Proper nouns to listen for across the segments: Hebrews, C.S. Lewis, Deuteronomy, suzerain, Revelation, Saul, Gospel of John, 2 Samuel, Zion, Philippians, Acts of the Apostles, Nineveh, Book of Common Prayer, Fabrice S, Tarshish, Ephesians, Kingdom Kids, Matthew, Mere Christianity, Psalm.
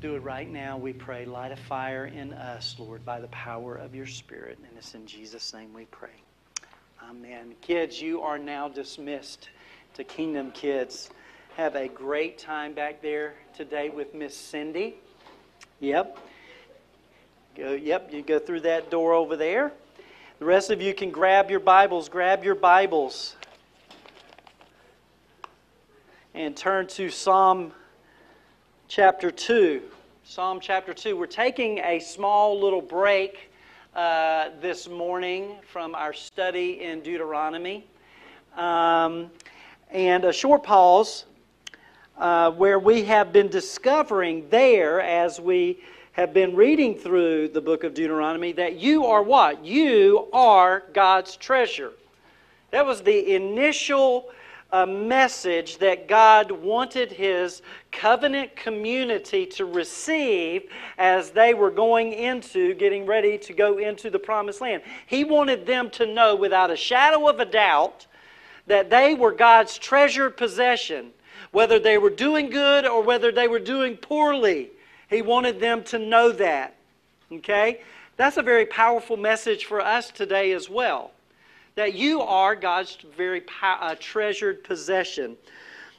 do it right now, we pray. Light a fire in us, Lord, by the power of your Spirit. And it's in Jesus' name we pray. Amen. Kids, you are now dismissed to Kingdom Kids. Have a great time back there today with Miss Cindy. Yep. Yep, you go through that door over there. The rest of you can grab your Bibles. Grab your Bibles. And turn to Psalm chapter 2. Psalm chapter 2. We're taking a small little break this morning from our study in Deuteronomy. And a short pause where we have been discovering there, as we have been reading through the book of Deuteronomy, that you are what? You are God's treasure. That was the initial message that God wanted His covenant community to receive as they were going into, getting ready to go into the promised land. He wanted them to know without a shadow of a doubt that they were God's treasured possession. Whether they were doing good or whether they were doing poorly, He wanted them to know that. Okay? That's a very powerful message for us today as well. That you are God's very treasured possession.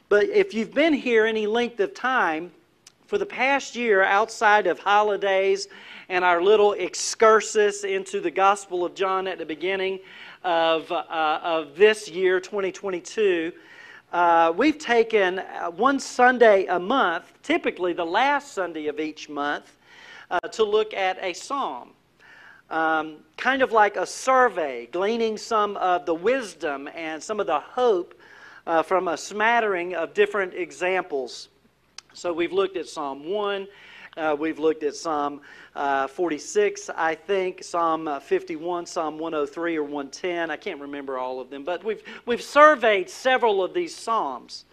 But if you've been here any length of time, for the past year, outside of holidays and our little excursus into the Gospel of John at the beginning of this year, 2022, we've taken one Sunday a month, typically the last Sunday of each month, to look at a psalm. Kind of like a survey, gleaning some of the wisdom and some of the hope from a smattering of different examples. So we've looked at Psalm 1, we've looked at Psalm 46, I think, Psalm 51, Psalm 103 or 110, I can't remember all of them, but we've surveyed several of these psalms.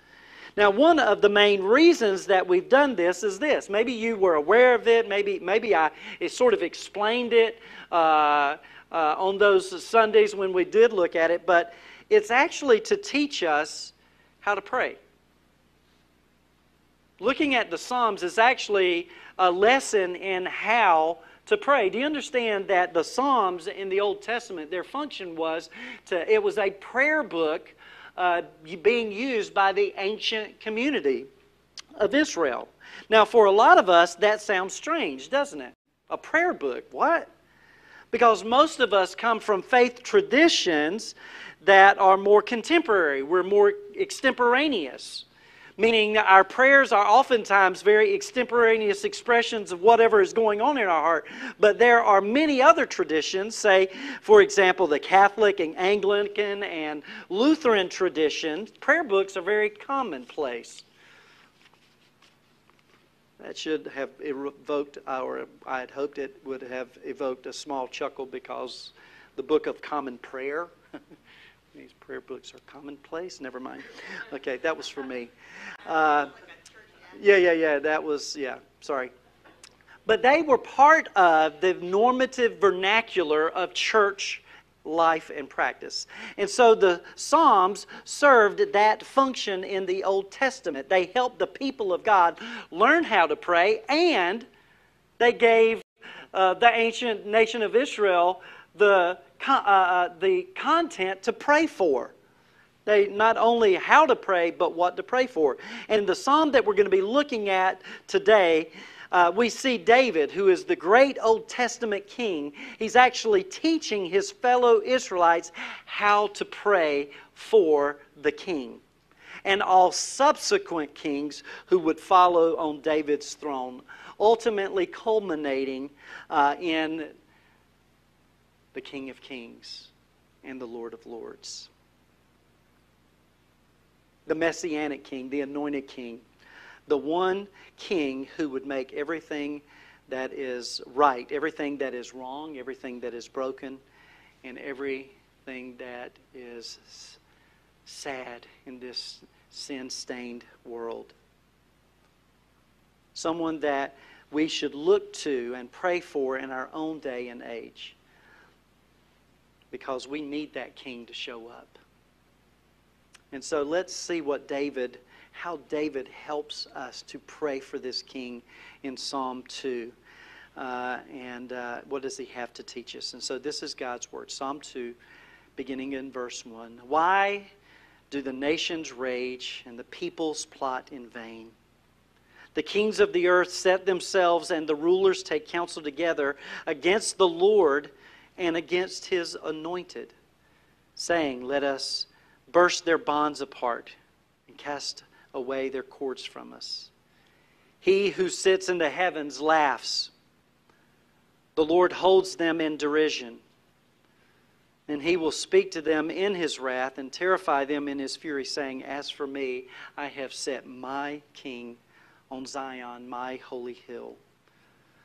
Now, one of the main reasons that we've done this is this. Maybe you were aware of it. Maybe I sort of explained it on those Sundays when we did look at it. But it's actually to teach us how to pray. Looking at the Psalms is actually a lesson in how to pray. Do you understand that the Psalms in the Old Testament, their function was to, it was a prayer book being used by the ancient community of Israel. Now, for a lot of us, that sounds strange, doesn't it? A prayer book, what? Because most of us come from faith traditions that are more contemporary. We're more extemporaneous, meaning our prayers are oftentimes very extemporaneous expressions of whatever is going on in our heart. But there are many other traditions, say, for example, the Catholic and Anglican and Lutheran traditions. Prayer books are very commonplace. That should have evoked, or I had hoped it would have evoked a small chuckle, because the Book of Common Prayer... These prayer books are commonplace. Never mind. Okay, that was for me. That was, sorry. But they were part of the normative vernacular of church life and practice. And so the Psalms served that function in the Old Testament. They helped the people of God learn how to pray, and they gave the ancient nation of Israel the content to pray for. They not only how to pray, but what to pray for. And the psalm that we're going to be looking at today, we see David, who is the great Old Testament king. He's actually teaching his fellow Israelites how to pray for the king and all subsequent kings who would follow on David's throne, ultimately culminating in the King of Kings and the Lord of Lords. The Messianic King, the Anointed King, the one King who would make everything that is right, everything that is wrong, everything that is broken, and everything that is sad in this sin-stained world. Someone that we should look to and pray for in our own day and age, because we need that king to show up. And so let's see what David how David helps us to pray for this king in Psalm 2. What does he have to teach us? And so this is God's Word, Psalm 2, beginning in verse 1. Why do the nations rage and the peoples plot in vain? The kings of the earth set themselves and the rulers take counsel together against the Lord and against His anointed, saying, let us burst their bonds apart and cast away their cords from us. He who sits in the heavens laughs. The Lord holds them in derision, and He will speak to them in His wrath and terrify them in His fury, saying, as for me, I have set my king on Zion, my holy hill.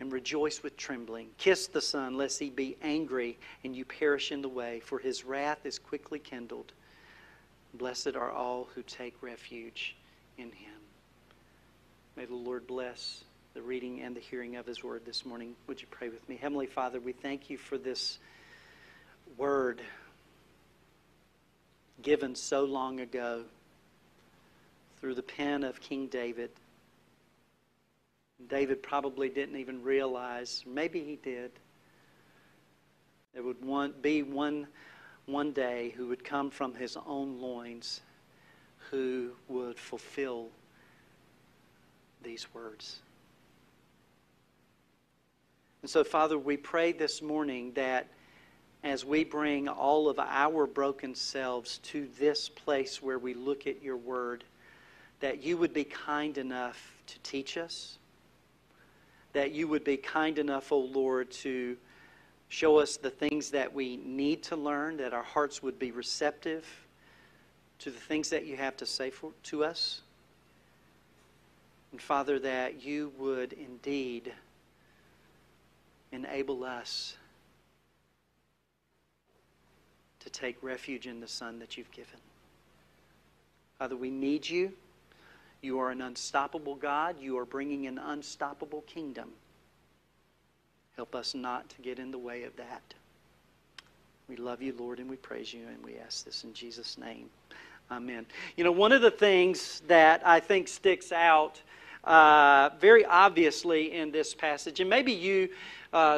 and rejoice with trembling. Kiss the Son, lest He be angry and you perish in the way, for His wrath is quickly kindled. Blessed are all who take refuge in Him. May the Lord bless the reading and the hearing of His Word this morning. Would you pray with me? Heavenly Father, we thank You for this Word given so long ago through the pen of King David. David probably didn't even realize, maybe he did, there would be one day who would come from his own loins who would fulfill these words. And so, Father, we pray this morning that as we bring all of our broken selves to this place where we look at Your Word, that You would be kind enough to teach us, that You would be kind enough, O Lord, to show us the things that we need to learn, that our hearts would be receptive to the things that You have to say to us. And Father, that You would indeed enable us to take refuge in the Son that You've given. Father, we need You. You are an unstoppable God. You are bringing an unstoppable kingdom. Help us not to get in the way of that. We love You, Lord, and we praise You, and we ask this in Jesus' name. Amen. You know, one of the things that I think sticks out very obviously in this passage, and maybe you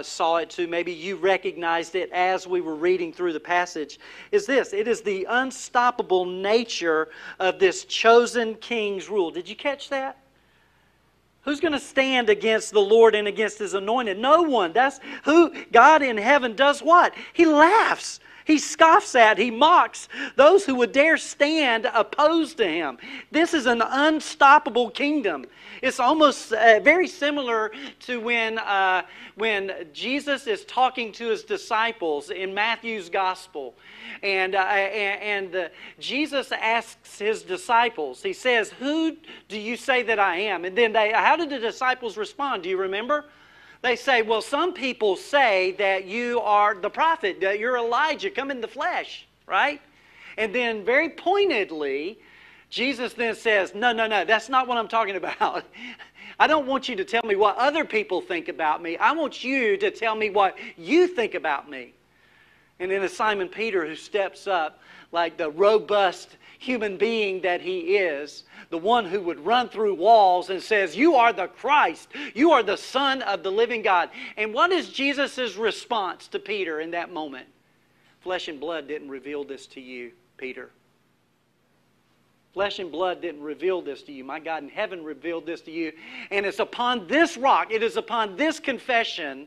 saw it too, maybe you recognized it as we were reading through the passage, is this. It is the unstoppable nature of this chosen king's rule. Did you catch that? Who's going to stand against the Lord and against His anointed? No one. That's who God in heaven does what? He laughs. He scoffs at. He mocks those who would dare stand opposed to Him. This is an unstoppable kingdom. It's almost very similar to when Jesus is talking to His disciples in Matthew's Gospel. And Jesus asks His disciples, He says, who do you say that I am? And then how did the disciples respond? Do you remember? They say, well, some people say that you are the prophet, that you're Elijah, come in the flesh, right? And then very pointedly, Jesus then says, no, that's not what I'm talking about. I don't want you to tell me what other people think about me. I want you to tell me what you think about me. And then it's Simon Peter who steps up like the robust human being that he is, the one who would run through walls and says, you are the Christ, you are the Son of the living God. And what is Jesus' response to Peter in that moment? Flesh and blood didn't reveal this to you, Peter. Flesh and blood didn't reveal this to you. My God in heaven revealed this to you. And it's upon this rock, it is upon this confession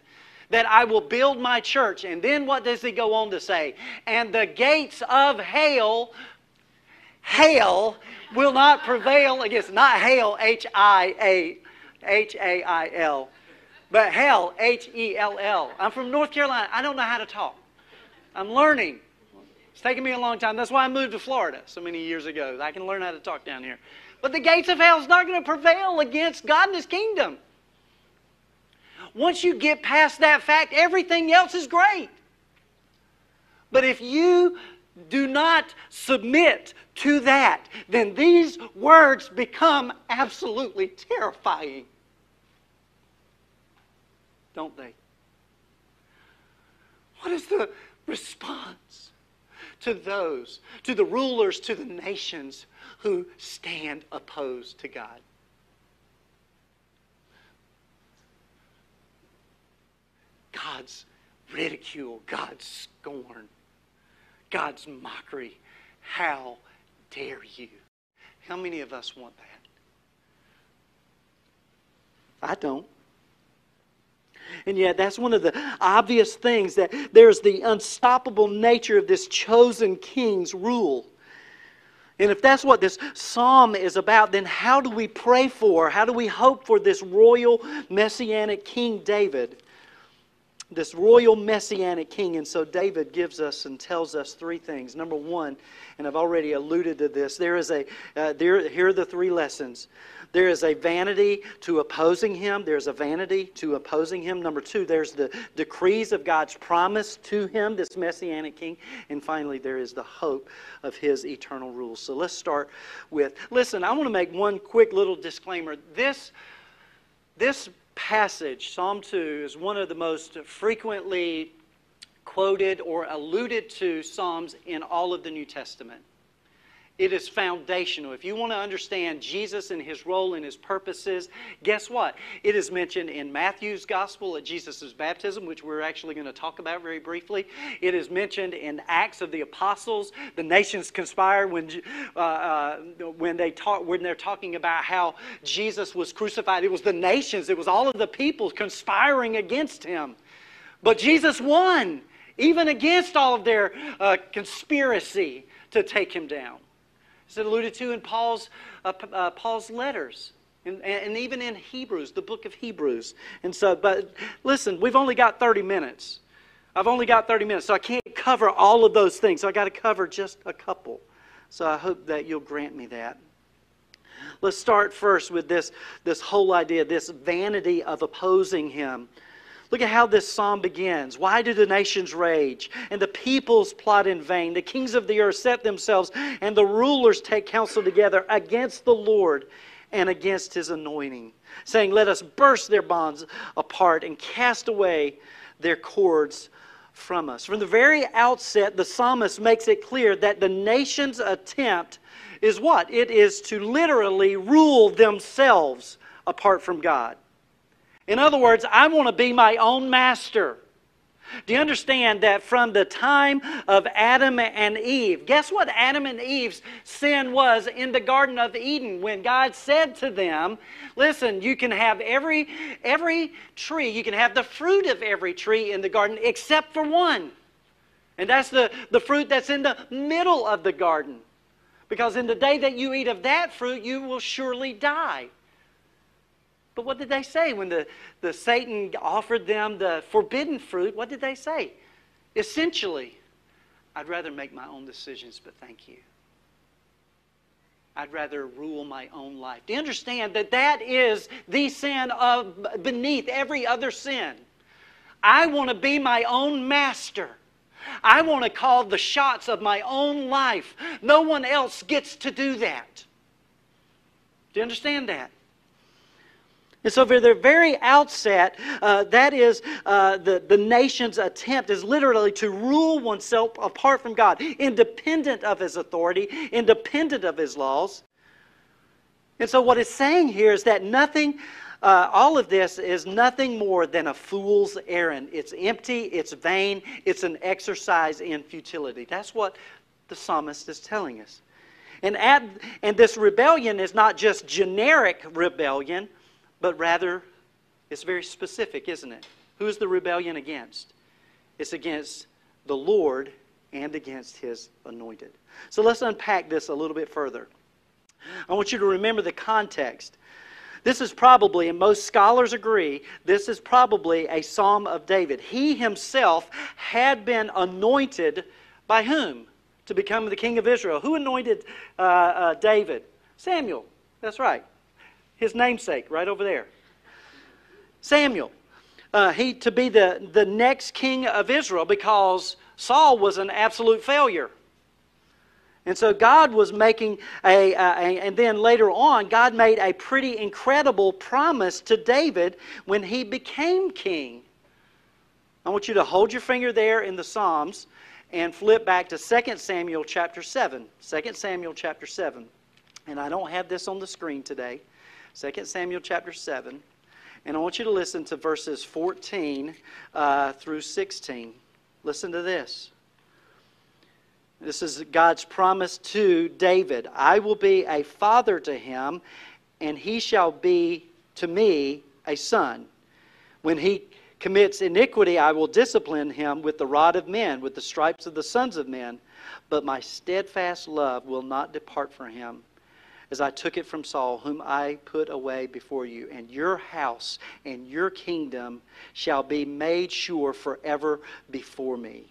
that I will build my church. And then what does he go on to say? And the gates of hell will not prevail against, not hail, H-A-I-L, but hell, H-E-L-L. I'm from North Carolina. I don't know how to talk. I'm learning. It's taken me a long time. That's why I moved to Florida so many years ago. I can learn how to talk down here. But the gates of hell is not going to prevail against God and His kingdom. Once you get past that fact, everything else is great. But if you do not submit to that, then these words become absolutely terrifying. Don't they? What is the response to those, to the rulers, to the nations who stand opposed to God? God's ridicule, God's scorn, God's mockery. How dare you? How many of us want that? I don't. And yet that's one of the obvious things, that there's the unstoppable nature of this chosen king's rule. And if that's what this psalm is about, then how do we pray for, how do we hope for this royal messianic King David? This royal messianic king. And so David gives us and tells us three things. Number one, and I've already alluded to this, here are the three lessons. There is a vanity to opposing him. There's a vanity to opposing him. Number two, there's the decrees of God's promise to him, this messianic king. And finally, there is the hope of his eternal rule. So let's start with, listen, I want to make one quick little disclaimer. This passage, Psalm 2, is one of the most frequently quoted or alluded to Psalms in all of the New Testament. It is foundational. If you want to understand Jesus and His role and His purposes, guess what? It is mentioned in Matthew's Gospel at Jesus' baptism, which we're actually going to talk about very briefly. It is mentioned in Acts of the Apostles. The nations conspire when they're talking about how Jesus was crucified. It was the nations. It was all of the people conspiring against Him. But Jesus won, even against all of their conspiracy to take Him down. It's alluded to in Paul's letters, and even in Hebrews, the book of Hebrews. And so, but listen, we've only got 30 minutes. I've only got 30 minutes, so I can't cover all of those things. So I've got to cover just a couple. So I hope that you'll grant me that. Let's start first with this whole idea, this vanity of opposing Him. Look at how this psalm begins. Why do the nations rage, and the peoples plot in vain? The kings of the earth set themselves, and the rulers take counsel together against the Lord and against His anointing, saying, let us burst their bonds apart and cast away their cords from us. From the very outset, the psalmist makes it clear that the nation's attempt is what? It is to literally rule themselves apart from God. In other words, I want to be my own master. Do you understand that from the time of Adam and Eve? Guess what Adam and Eve's sin was in the Garden of Eden when God said to them, listen, you can have every tree, you can have the fruit of every tree in the garden except for one. And that's the fruit that's in the middle of the garden. Because in the day that you eat of that fruit, you will surely die. But what did they say when the Satan offered them the forbidden fruit? What did they say? Essentially, I'd rather make my own decisions, but thank you. I'd rather rule my own life. Do you understand that that is the sin beneath every other sin? I want to be my own master. I want to call the shots of my own life. No one else gets to do that. Do you understand that? And so from the very outset, the nation's attempt is literally to rule oneself apart from God, independent of His authority, independent of His laws. And so what it's saying here is that all of this is nothing more than a fool's errand. It's empty, it's vain, it's an exercise in futility. That's what the psalmist is telling us. And this rebellion is not just generic rebellion, but rather, it's very specific, isn't it? Who is the rebellion against? It's against the Lord and against His anointed. So let's unpack this a little bit further. I want you to remember the context. This is probably, and most scholars agree, this is probably a Psalm of David. He himself had been anointed by whom? To become the king of Israel. Who anointed David? Samuel. That's right. His namesake, right over there. Samuel. He to be the next king of Israel, because Saul was an absolute failure. And so God was making and then later on, God made a pretty incredible promise to David when he became king. I want you to hold your finger there in the Psalms and flip back to 2 Samuel chapter 7. 2 Samuel chapter 7. And I don't have this on the screen today. 2 Samuel chapter 7. And I want you to listen to verses 14 through 16. Listen to this. This is God's promise to David. I will be a father to him, and he shall be to me a son. When he commits iniquity, I will discipline him with the rod of men, with the stripes of the sons of men. But my steadfast love will not depart from him, as I took it from Saul, whom I put away before you. And your house and your kingdom shall be made sure forever before me.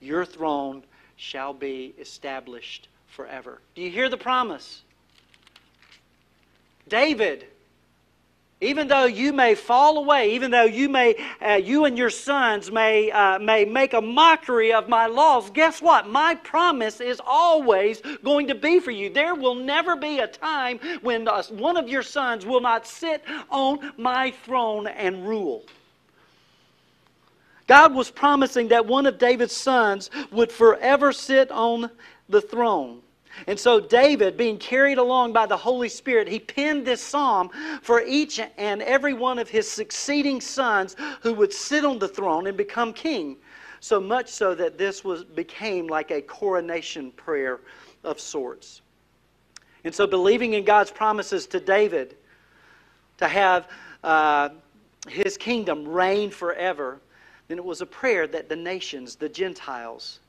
Your throne shall be established forever. Do you hear the promise? David, even though you may fall away, even though you may, you and your sons may make a mockery of my laws, guess what? My promise is always going to be for you. There will never be a time when one of your sons will not sit on my throne and rule. God was promising that one of David's sons would forever sit on the throne. And so David, being carried along by the Holy Spirit, he penned this psalm for each and every one of his succeeding sons who would sit on the throne and become king. So much so that this became like a coronation prayer of sorts. And so believing in God's promises to David to have his kingdom reign forever, then it was a prayer that the nations, the Gentiles,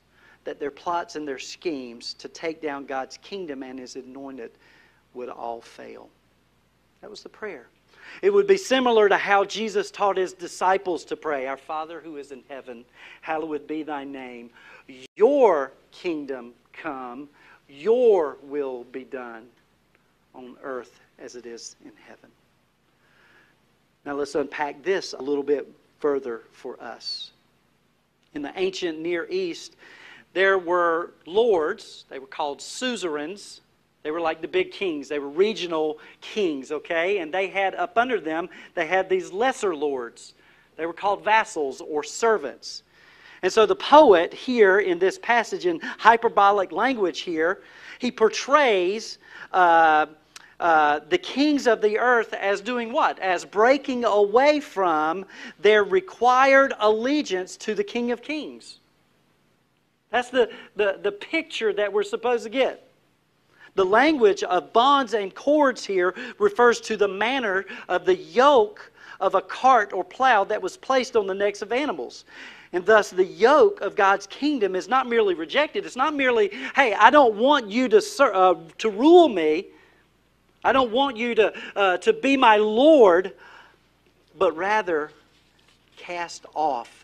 that their plots and their schemes to take down God's kingdom and His anointed would all fail. That was the prayer. It would be similar to how Jesus taught His disciples to pray, Our Father who is in heaven, hallowed be Thy name. Your kingdom come, Your will be done on earth as it is in heaven. Now let's unpack this a little bit further for us. In the ancient Near East, there were lords, they were called suzerains. They were like the big kings, they were regional kings, okay? And they had up under them, they had these lesser lords. They were called vassals or servants. And so the poet here in this passage in hyperbolic language here, he portrays the kings of the earth as doing what? As breaking away from their required allegiance to the King of Kings. That's the picture that we're supposed to get. The language of bonds and cords here refers to the manner of the yoke of a cart or plow that was placed on the necks of animals. And thus the yoke of God's kingdom is not merely rejected. It's not merely, hey, I don't want you to rule me. I don't want you to be my Lord. But rather, cast off,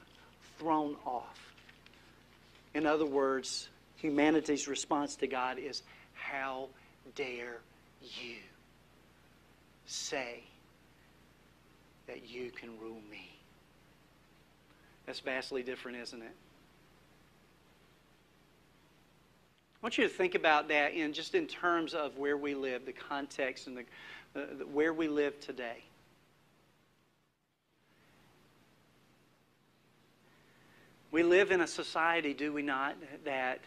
thrown off. In other words, humanity's response to God is, how dare you say that you can rule me? That's vastly different, isn't it? I want you to think about that in terms of where we live, the context and where we live today. We live in a society, do we not, that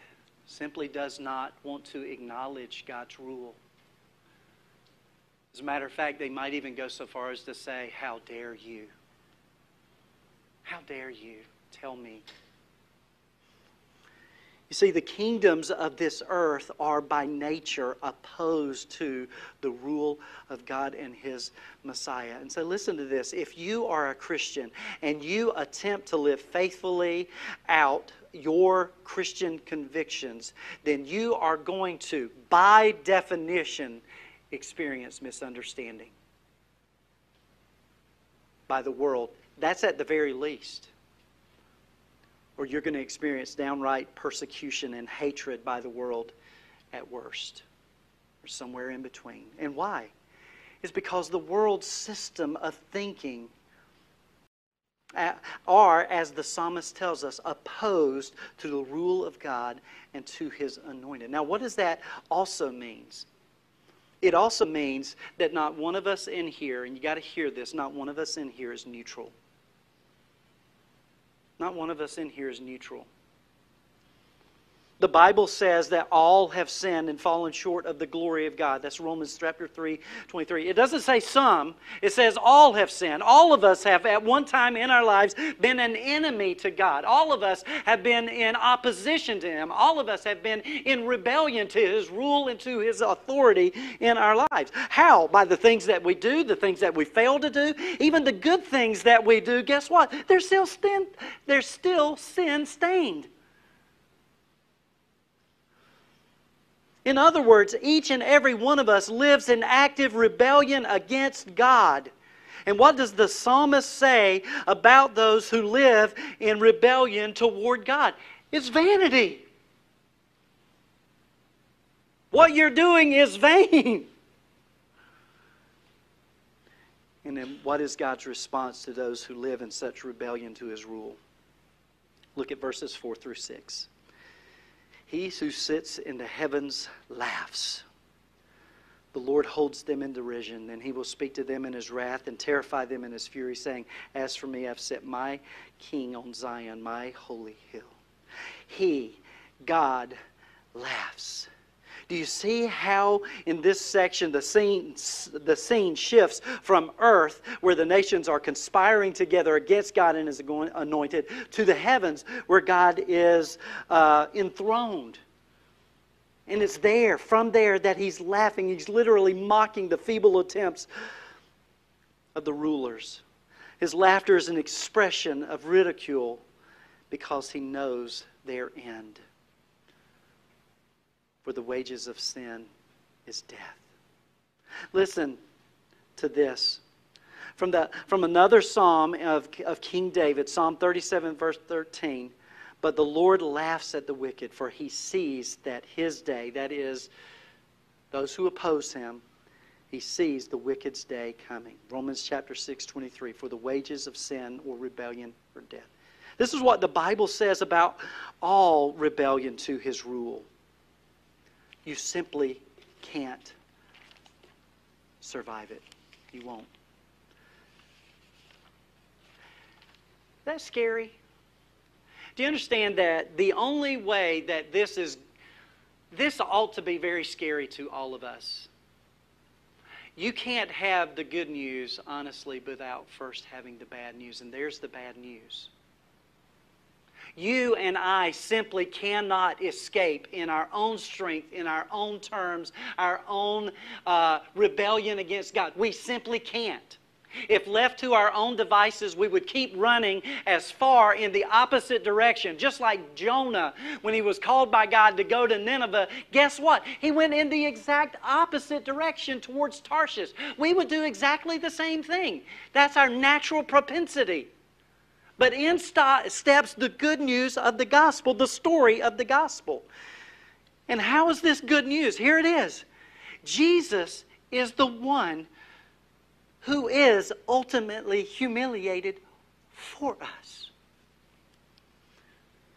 simply does not want to acknowledge God's rule. As a matter of fact, they might even go so far as to say, how dare you? How dare you tell me? You see, the kingdoms of this earth are by nature opposed to the rule of God and His Messiah. And so listen to this. If you are a Christian and you attempt to live faithfully out your Christian convictions, then you are going to, by definition, experience misunderstanding by the world. That's at the very least. Or you're going to experience downright persecution and hatred by the world at worst. or somewhere in between. And why? It's because the world's system of thinking are, as the psalmist tells us, opposed to the rule of God and to His anointed. Now, what does that also mean? It also means that not one of us in here, and you got to hear this, not one of us in here is neutral. Not one of us in here is neutral. The Bible says that all have sinned and fallen short of the glory of God. That's Romans chapter 3:23. It doesn't say some. It says all have sinned. All of us have at one time in our lives been an enemy to God. All of us have been in opposition to Him. All of us have been in rebellion to His rule and to His authority in our lives. How? By the things that we do, the things that we fail to do, even the good things that we do. Guess what? They're still sin-stained. In other words, each and every one of us lives in active rebellion against God. And what does the psalmist say about those who live in rebellion toward God? It's vanity. What you're doing is vain. And then what is God's response to those who live in such rebellion to His rule? Look at verses 4 through 6. He who sits in the heavens laughs. The Lord holds them in derision, and He will speak to them in His wrath and terrify them in His fury, saying, "As for me, I've set my King on Zion, my holy hill." He, God, laughs. Do you see how in this section the scene shifts from earth, where the nations are conspiring together against God and His anointed, to the heavens, where God is enthroned? And it's there, from there, that He's laughing. He's literally mocking the feeble attempts of the rulers. His laughter is an expression of ridicule because He knows their end. For the wages of sin is death. Listen to this. From another psalm of King David, Psalm 37, verse 13, "But the Lord laughs at the wicked, for He sees that His day," that is, those who oppose Him, He sees the wicked's day coming. Romans chapter 6:23, "For the wages of sin or rebellion or death." This is what the Bible says about all rebellion to His rule. You simply can't survive it. You won't. That's scary. Do you understand that the only way that this ought to be very scary to all of us? You can't have the good news, honestly, without first having the bad news. And there's the bad news. You and I simply cannot escape in our own strength, in our own terms, our own rebellion against God. We simply can't. If left to our own devices, we would keep running as far in the opposite direction. Just like Jonah, when he was called by God to go to Nineveh, guess what? He went in the exact opposite direction towards Tarshish. We would do exactly the same thing. That's our natural propensity. But in steps the good news of the gospel, the story of the gospel. And how is this good news? Here it is. Jesus is the one who is ultimately humiliated for us.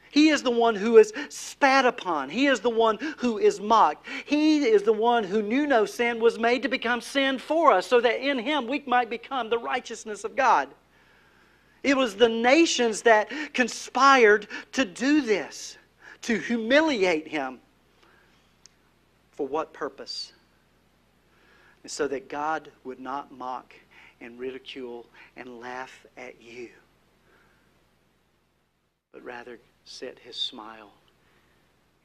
He is the one who is spat upon. He is the one who is mocked. He is the one who knew no sin was made to become sin for us, so that in Him we might become the righteousness of God. It was the nations that conspired to do this, to humiliate Him. For what purpose? And so that God would not mock and ridicule and laugh at you, but rather set His smile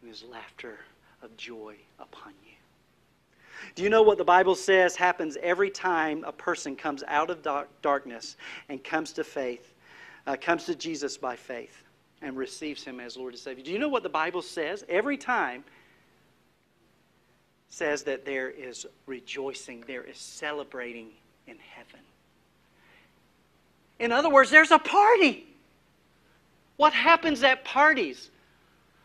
and His laughter of joy upon you. Do you know what the Bible says happens every time a person comes out of darkness and comes to faith, comes to Jesus by faith and receives Him as Lord and Savior? Do you know what the Bible says every time? It says that there is rejoicing, there is celebrating in heaven. In other words, there's a party. What happens at parties?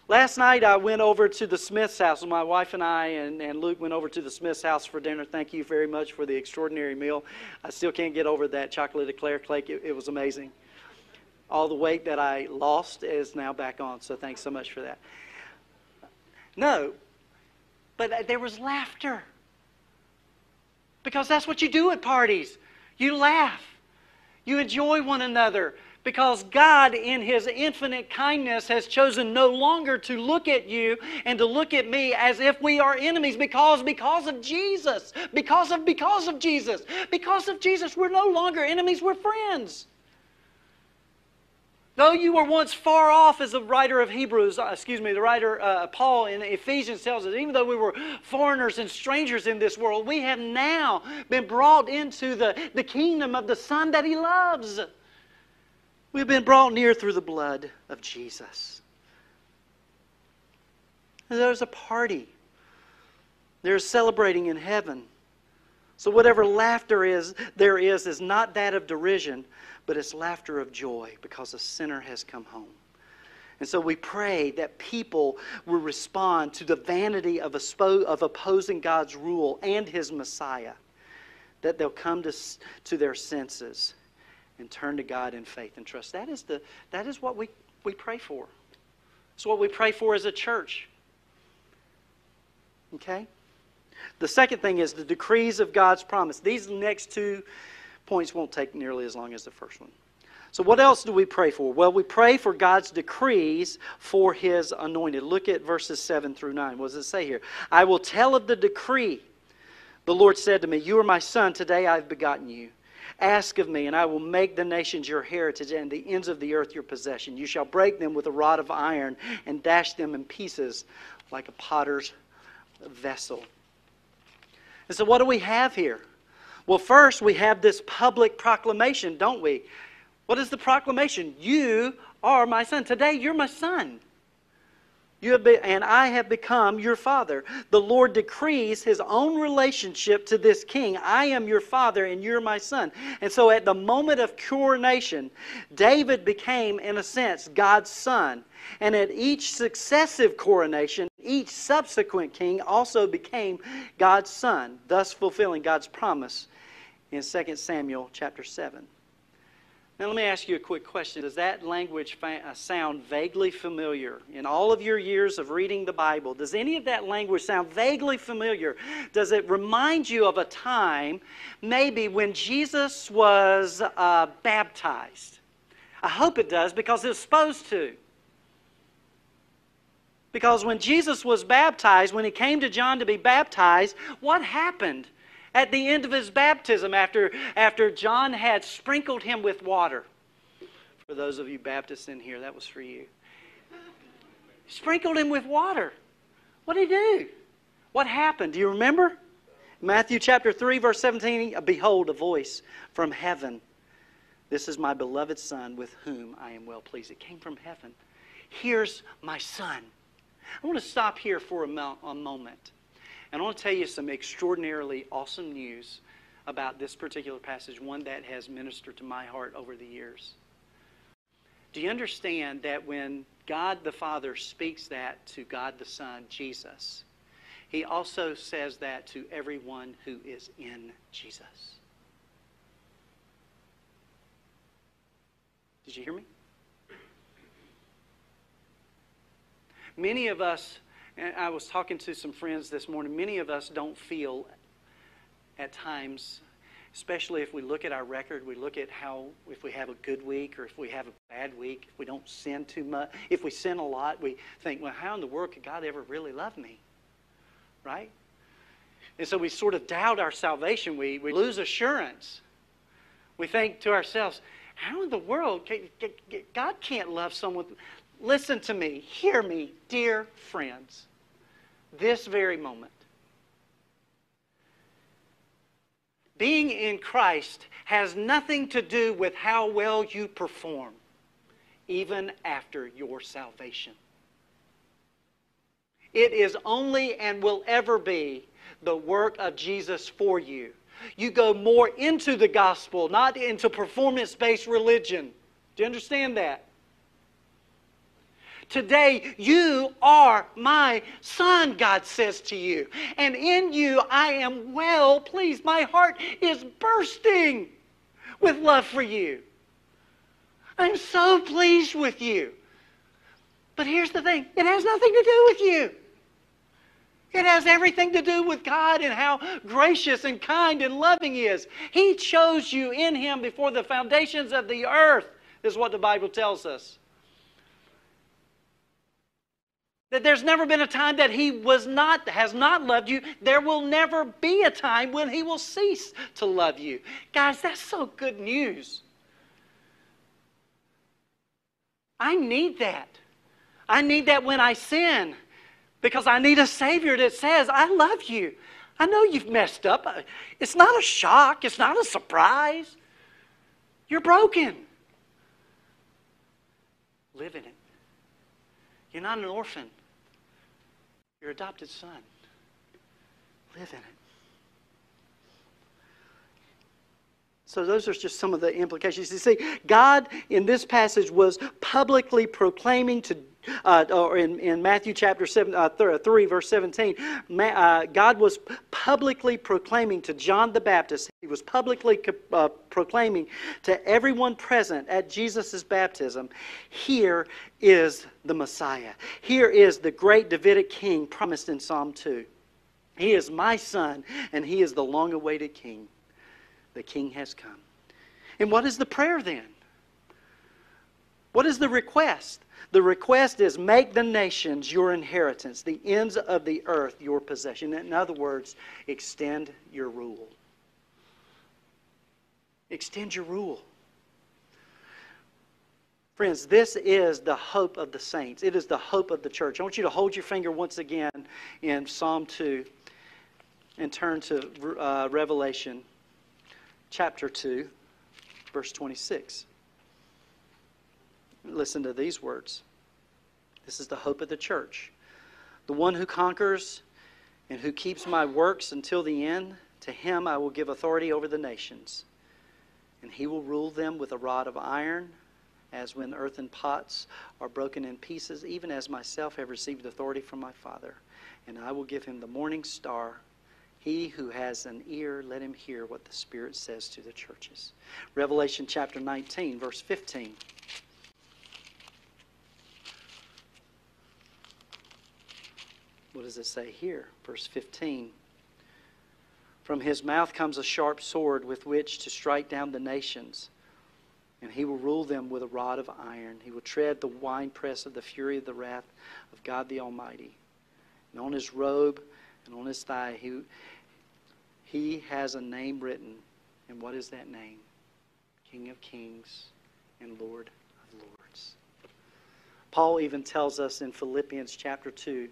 Last night I went over to the Smith's house. My wife and I and Luke went over to the Smith's house for dinner. Thank you very much for the extraordinary meal. I still can't get over that chocolate eclair cake. It was amazing. All the weight that I lost is now back on, so thanks so much for that. No, but there was laughter. Because that's what you do at parties. You laugh. You enjoy one another. Because God, in His infinite kindness, has chosen no longer to look at you and to look at me as if we are enemies. Because of Jesus. Because of Jesus. Because of Jesus, we're no longer enemies. We're friends. Though you were once far off, as the writer of Hebrews, Paul in Ephesians tells us, even though we were foreigners and strangers in this world, we have now been brought into the kingdom of the Son that He loves. We've been brought near through the blood of Jesus. There's a party. There's celebrating in heaven. So whatever laughter there is not that of derision, but it's laughter of joy because a sinner has come home. And so we pray that people will respond to the vanity of opposing God's rule and His Messiah, that they'll come to their senses and turn to God in faith and trust. That is what we pray for. It's what we pray for as a church. Okay? The second thing is the decrees of God's promise. These next 2 points won't take nearly as long as the first one. So what else do we pray for? Well, we pray for God's decrees for His anointed. Look at verses 7 through 9. What does it say here? I will tell of the decree. The Lord said to me, you are my son, today I have begotten you. Ask of me, and I will make the nations your heritage and the ends of the earth your possession. You shall break them with a rod of iron and dash them in pieces like a potter's vessel. And so what do we have here? Well, first we have this public proclamation, don't we? What is the proclamation? You are my son. Today you're my son. And I have become your father. The Lord decrees His own relationship to this king. I am your father and you're my son. And so at the moment of coronation, David became, in a sense, God's son. And at each successive coronation, each subsequent king also became God's son, thus fulfilling God's promise in 2 Samuel chapter 7. Now let me ask you a quick question. Does that language sound vaguely familiar? In all of your years of reading the Bible, does any of that language sound vaguely familiar? Does it remind you of a time maybe when Jesus was baptized? I hope it does, because it's supposed to. Because when Jesus was baptized, when He came to John to be baptized, what happened? At the end of His baptism, after John had sprinkled him with water. For those of you Baptists in here, that was for you. Sprinkled him with water. What did He do? What happened? Do you remember? Matthew chapter 3, verse 17, behold, a voice from heaven. This is my beloved Son, with whom I am well pleased. It came from heaven. Here's my Son. I want to stop here for a moment. And I want to tell you some extraordinarily awesome news about this particular passage, one that has ministered to my heart over the years. Do you understand that when God the Father speaks that to God the Son, Jesus, He also says that to everyone who is in Jesus? Did you hear me? Many of us, and I was talking to some friends this morning, many of us don't feel at times, especially if we look at our record, we look at if we have a good week or if we have a bad week, if we don't sin too much, if we sin a lot, we think, well, how in the world could God ever really love me? Right? And so we sort of doubt our salvation. We lose assurance. We think to ourselves, how in the world, God can't love someone. Listen to me, hear me, dear friends, this very moment. Being in Christ has nothing to do with how well you perform, even after your salvation. It is only and will ever be the work of Jesus for you. You go more into the gospel, not into performance-based religion. Do you understand that? Today, you are my son, God says to you. And in you, I am well pleased. My heart is bursting with love for you. I'm so pleased with you. But here's the thing. It has nothing to do with you. It has everything to do with God and how gracious and kind and loving He is. He chose you in Him before the foundations of the earth, is what the Bible tells us. That there's never been a time that He has not loved you. There will never be a time when He will cease to love you. Guys, that's so good news. I need that. I need that when I sin. Because I need a Savior that says, I love you. I know you've messed up. It's not a shock. It's not a surprise. You're broken. Live in it. You're not an orphan. You're an adopted son. Live in it. So those are just some of the implications. You see, God in this passage was publicly proclaiming to in Matthew chapter 3, verse 17, God was publicly proclaiming to John the Baptist. He was publicly proclaiming to everyone present at Jesus' baptism, here is the Messiah. Here is the great Davidic king promised in Psalm 2. He is my son, and he is the long-awaited king. The king has come. And what is the prayer then? What is the request? The request is, make the nations your inheritance, the ends of the earth your possession. In other words, extend your rule. Extend your rule. Friends, this is the hope of the saints. It is the hope of the church. I want you to hold your finger once again in Psalm 2 and turn to Revelation chapter 2, verse 26. Listen to these words. This is the hope of the church. The one who conquers and who keeps my works until the end, to him I will give authority over the nations, and he will rule them with a rod of iron, as when earthen pots are broken in pieces, even as myself have received authority from my Father, and I will give him the morning star. He who has an ear, let him hear what the Spirit says to the churches. Revelation chapter 19, verse 15. What does it say here? Verse 15. From his mouth comes a sharp sword with which to strike down the nations, and he will rule them with a rod of iron. He will tread the winepress of the fury of the wrath of God the Almighty. And on his robe and on his thigh he has a name written. And what is that name? King of Kings and Lord of Lords. Paul even tells us in Philippians chapter 2,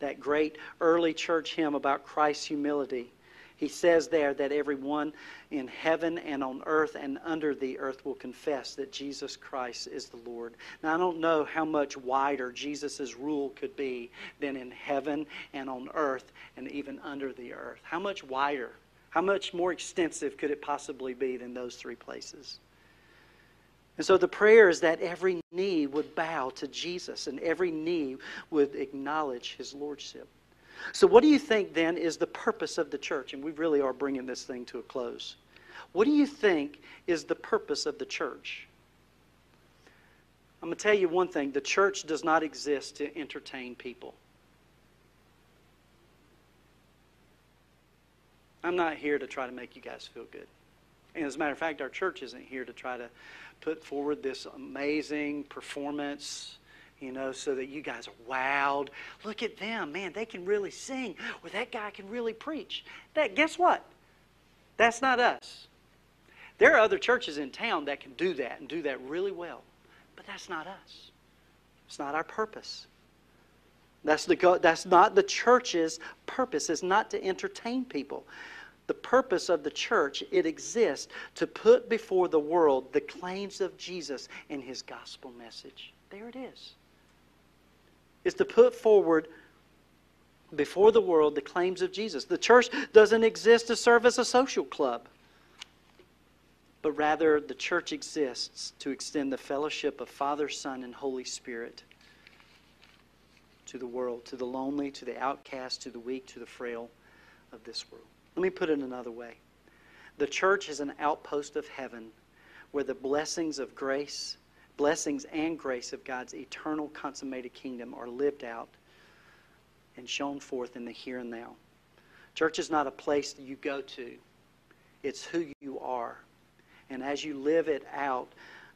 that great early church hymn about Christ's humility. He says there that everyone in heaven and on earth and under the earth will confess that Jesus Christ is the Lord. Now, I don't know how much wider Jesus' rule could be than in heaven and on earth and even under the earth. How much wider, how much more extensive could it possibly be than those three places? And so the prayer is that every knee would bow to Jesus and every knee would acknowledge His Lordship. So what do you think then is the purpose of the church? And we really are bringing this thing to a close. What do you think is the purpose of the church? I'm going to tell you one thing. The church does not exist to entertain people. I'm not here to try to make you guys feel good. And as a matter of fact, our church isn't here to try to put forward this amazing performance, you know, so that you guys are wowed. Look at them, man, they can really sing. Or that guy can really preach. That, guess what? That's not us. There are other churches in town that can do that and do that really well. But that's not us. It's not our purpose. That's not the church's purpose. It's not to entertain people. The purpose of the church, it exists to put before the world the claims of Jesus and His gospel message. There it is. It's to put forward before the world the claims of Jesus. The church doesn't exist to serve as a social club, but rather the church exists to extend the fellowship of Father, Son, and Holy Spirit to the world, to the lonely, to the outcast, to the weak, to the frail of this world. Let me put it another way. The church is an outpost of heaven where the blessings and grace of God's eternal consummated kingdom are lived out and shown forth in the here and now. Church is not a place that you go to. It's who you are. And as you live it out,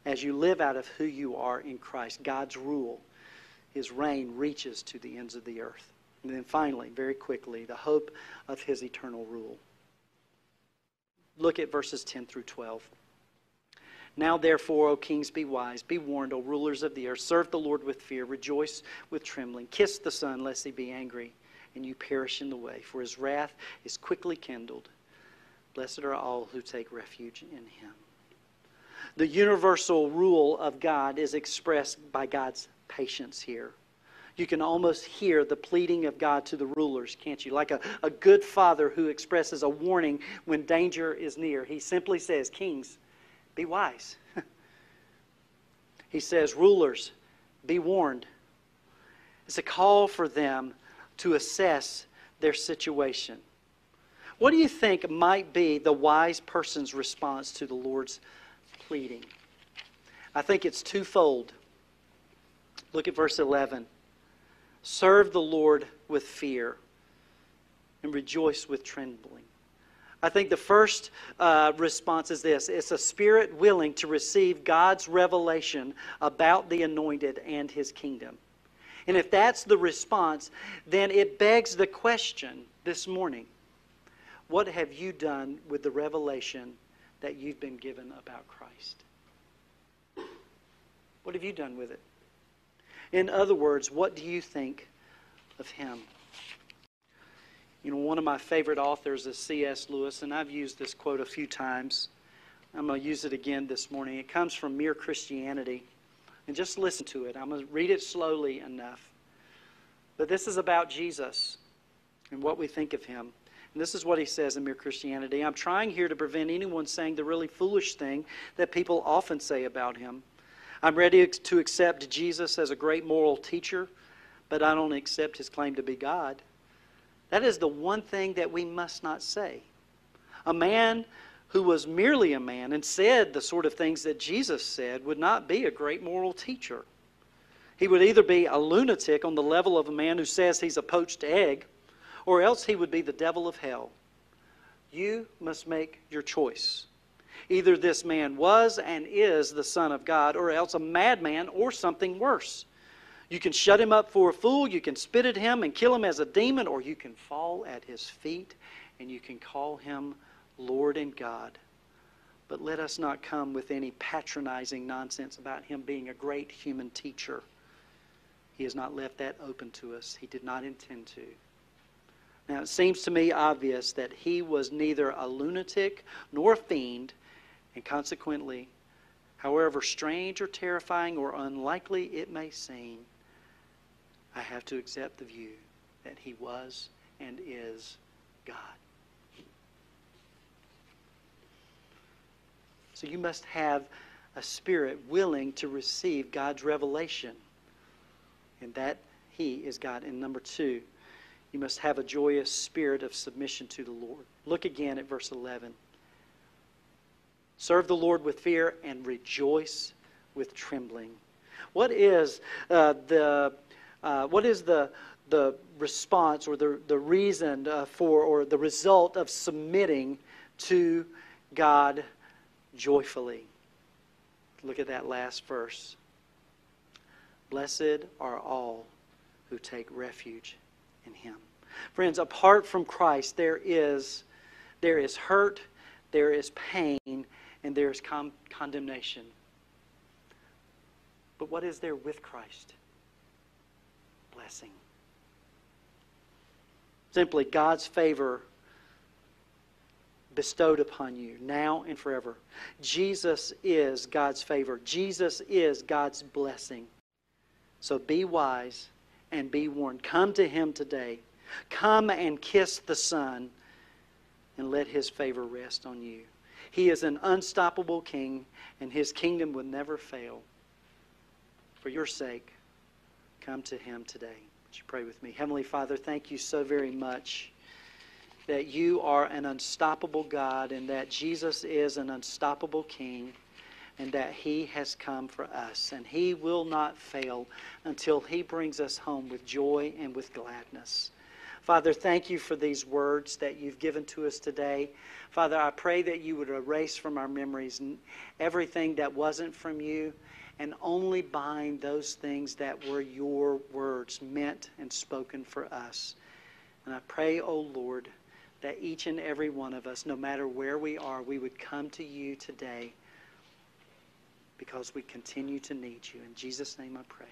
as you live out of who you are in Christ, God's rule, His reign reaches to the ends of the earth. And then finally, very quickly, the hope of His eternal rule. Look at verses 10 through 12. Now, therefore, O kings, be wise, be warned, O rulers of the earth. Serve the Lord with fear, rejoice with trembling. Kiss the Son, lest He be angry, and you perish in the way. For His wrath is quickly kindled. Blessed are all who take refuge in Him. The universal rule of God is expressed by God's patience here. You can almost hear the pleading of God to the rulers, can't you? Like a good father who expresses a warning when danger is near. He simply says, kings, be wise. He says, rulers, be warned. It's a call for them to assess their situation. What do you think might be the wise person's response to the Lord's pleading? I think it's twofold. Look at verse 11. Serve the Lord with fear and rejoice with trembling. I think the first response is this. It's a spirit willing to receive God's revelation about the anointed and His kingdom. And if that's the response, then it begs the question this morning. What have you done with the revelation that you've been given about Christ? What have you done with it? In other words, what do you think of Him? You know, one of my favorite authors is C.S. Lewis, and I've used this quote a few times. I'm going to use it again this morning. It comes from Mere Christianity. And just listen to it. I'm going to read it slowly enough. But this is about Jesus and what we think of Him. And this is what he says in Mere Christianity. I'm trying here to prevent anyone saying the really foolish thing that people often say about Him. I'm ready to accept Jesus as a great moral teacher, but I don't accept His claim to be God. That is the one thing that we must not say. A man who was merely a man and said the sort of things that Jesus said would not be a great moral teacher. He would either be a lunatic on the level of a man who says he's a poached egg, or else he would be the devil of hell. You must make your choice. Either this man was and is the Son of God, or else a madman or something worse. You can shut Him up for a fool, you can spit at Him and kill Him as a demon, or you can fall at His feet and you can call Him Lord and God. But let us not come with any patronizing nonsense about Him being a great human teacher. He has not left that open to us. He did not intend to. Now, it seems to me obvious that He was neither a lunatic nor a fiend, and consequently, however strange or terrifying or unlikely it may seem, I have to accept the view that He was and is God. So you must have a spirit willing to receive God's revelation, and that He is God. And number two, you must have a joyous spirit of submission to the Lord. Look again at verse 11. Serve the Lord with fear and rejoice with trembling. What is the response or the reason for or the result of submitting to God joyfully? Look at that last verse. Blessed are all who take refuge in Him. Friends, apart from Christ, there is hurt, there is pain, and there is condemnation. But what is there with Christ? Blessing. Simply God's favor bestowed upon you now and forever. Jesus is God's favor. Jesus is God's blessing. So be wise and be warned. Come to Him today. Come and kiss the Son and let His favor rest on you. He is an unstoppable King, and His kingdom would never fail. For your sake, come to Him today. Would you pray with me? Heavenly Father, thank you so very much that you are an unstoppable God and that Jesus is an unstoppable King and that he has come for us and he will not fail until he brings us home with joy and with gladness. Father, thank you for these words that you've given to us today. Father, I pray that you would erase from our memories everything that wasn't from you and only bind those things that were your words meant and spoken for us. And I pray, O Lord, that each and every one of us, no matter where we are, we would come to you today because we continue to need you. In Jesus' name I pray.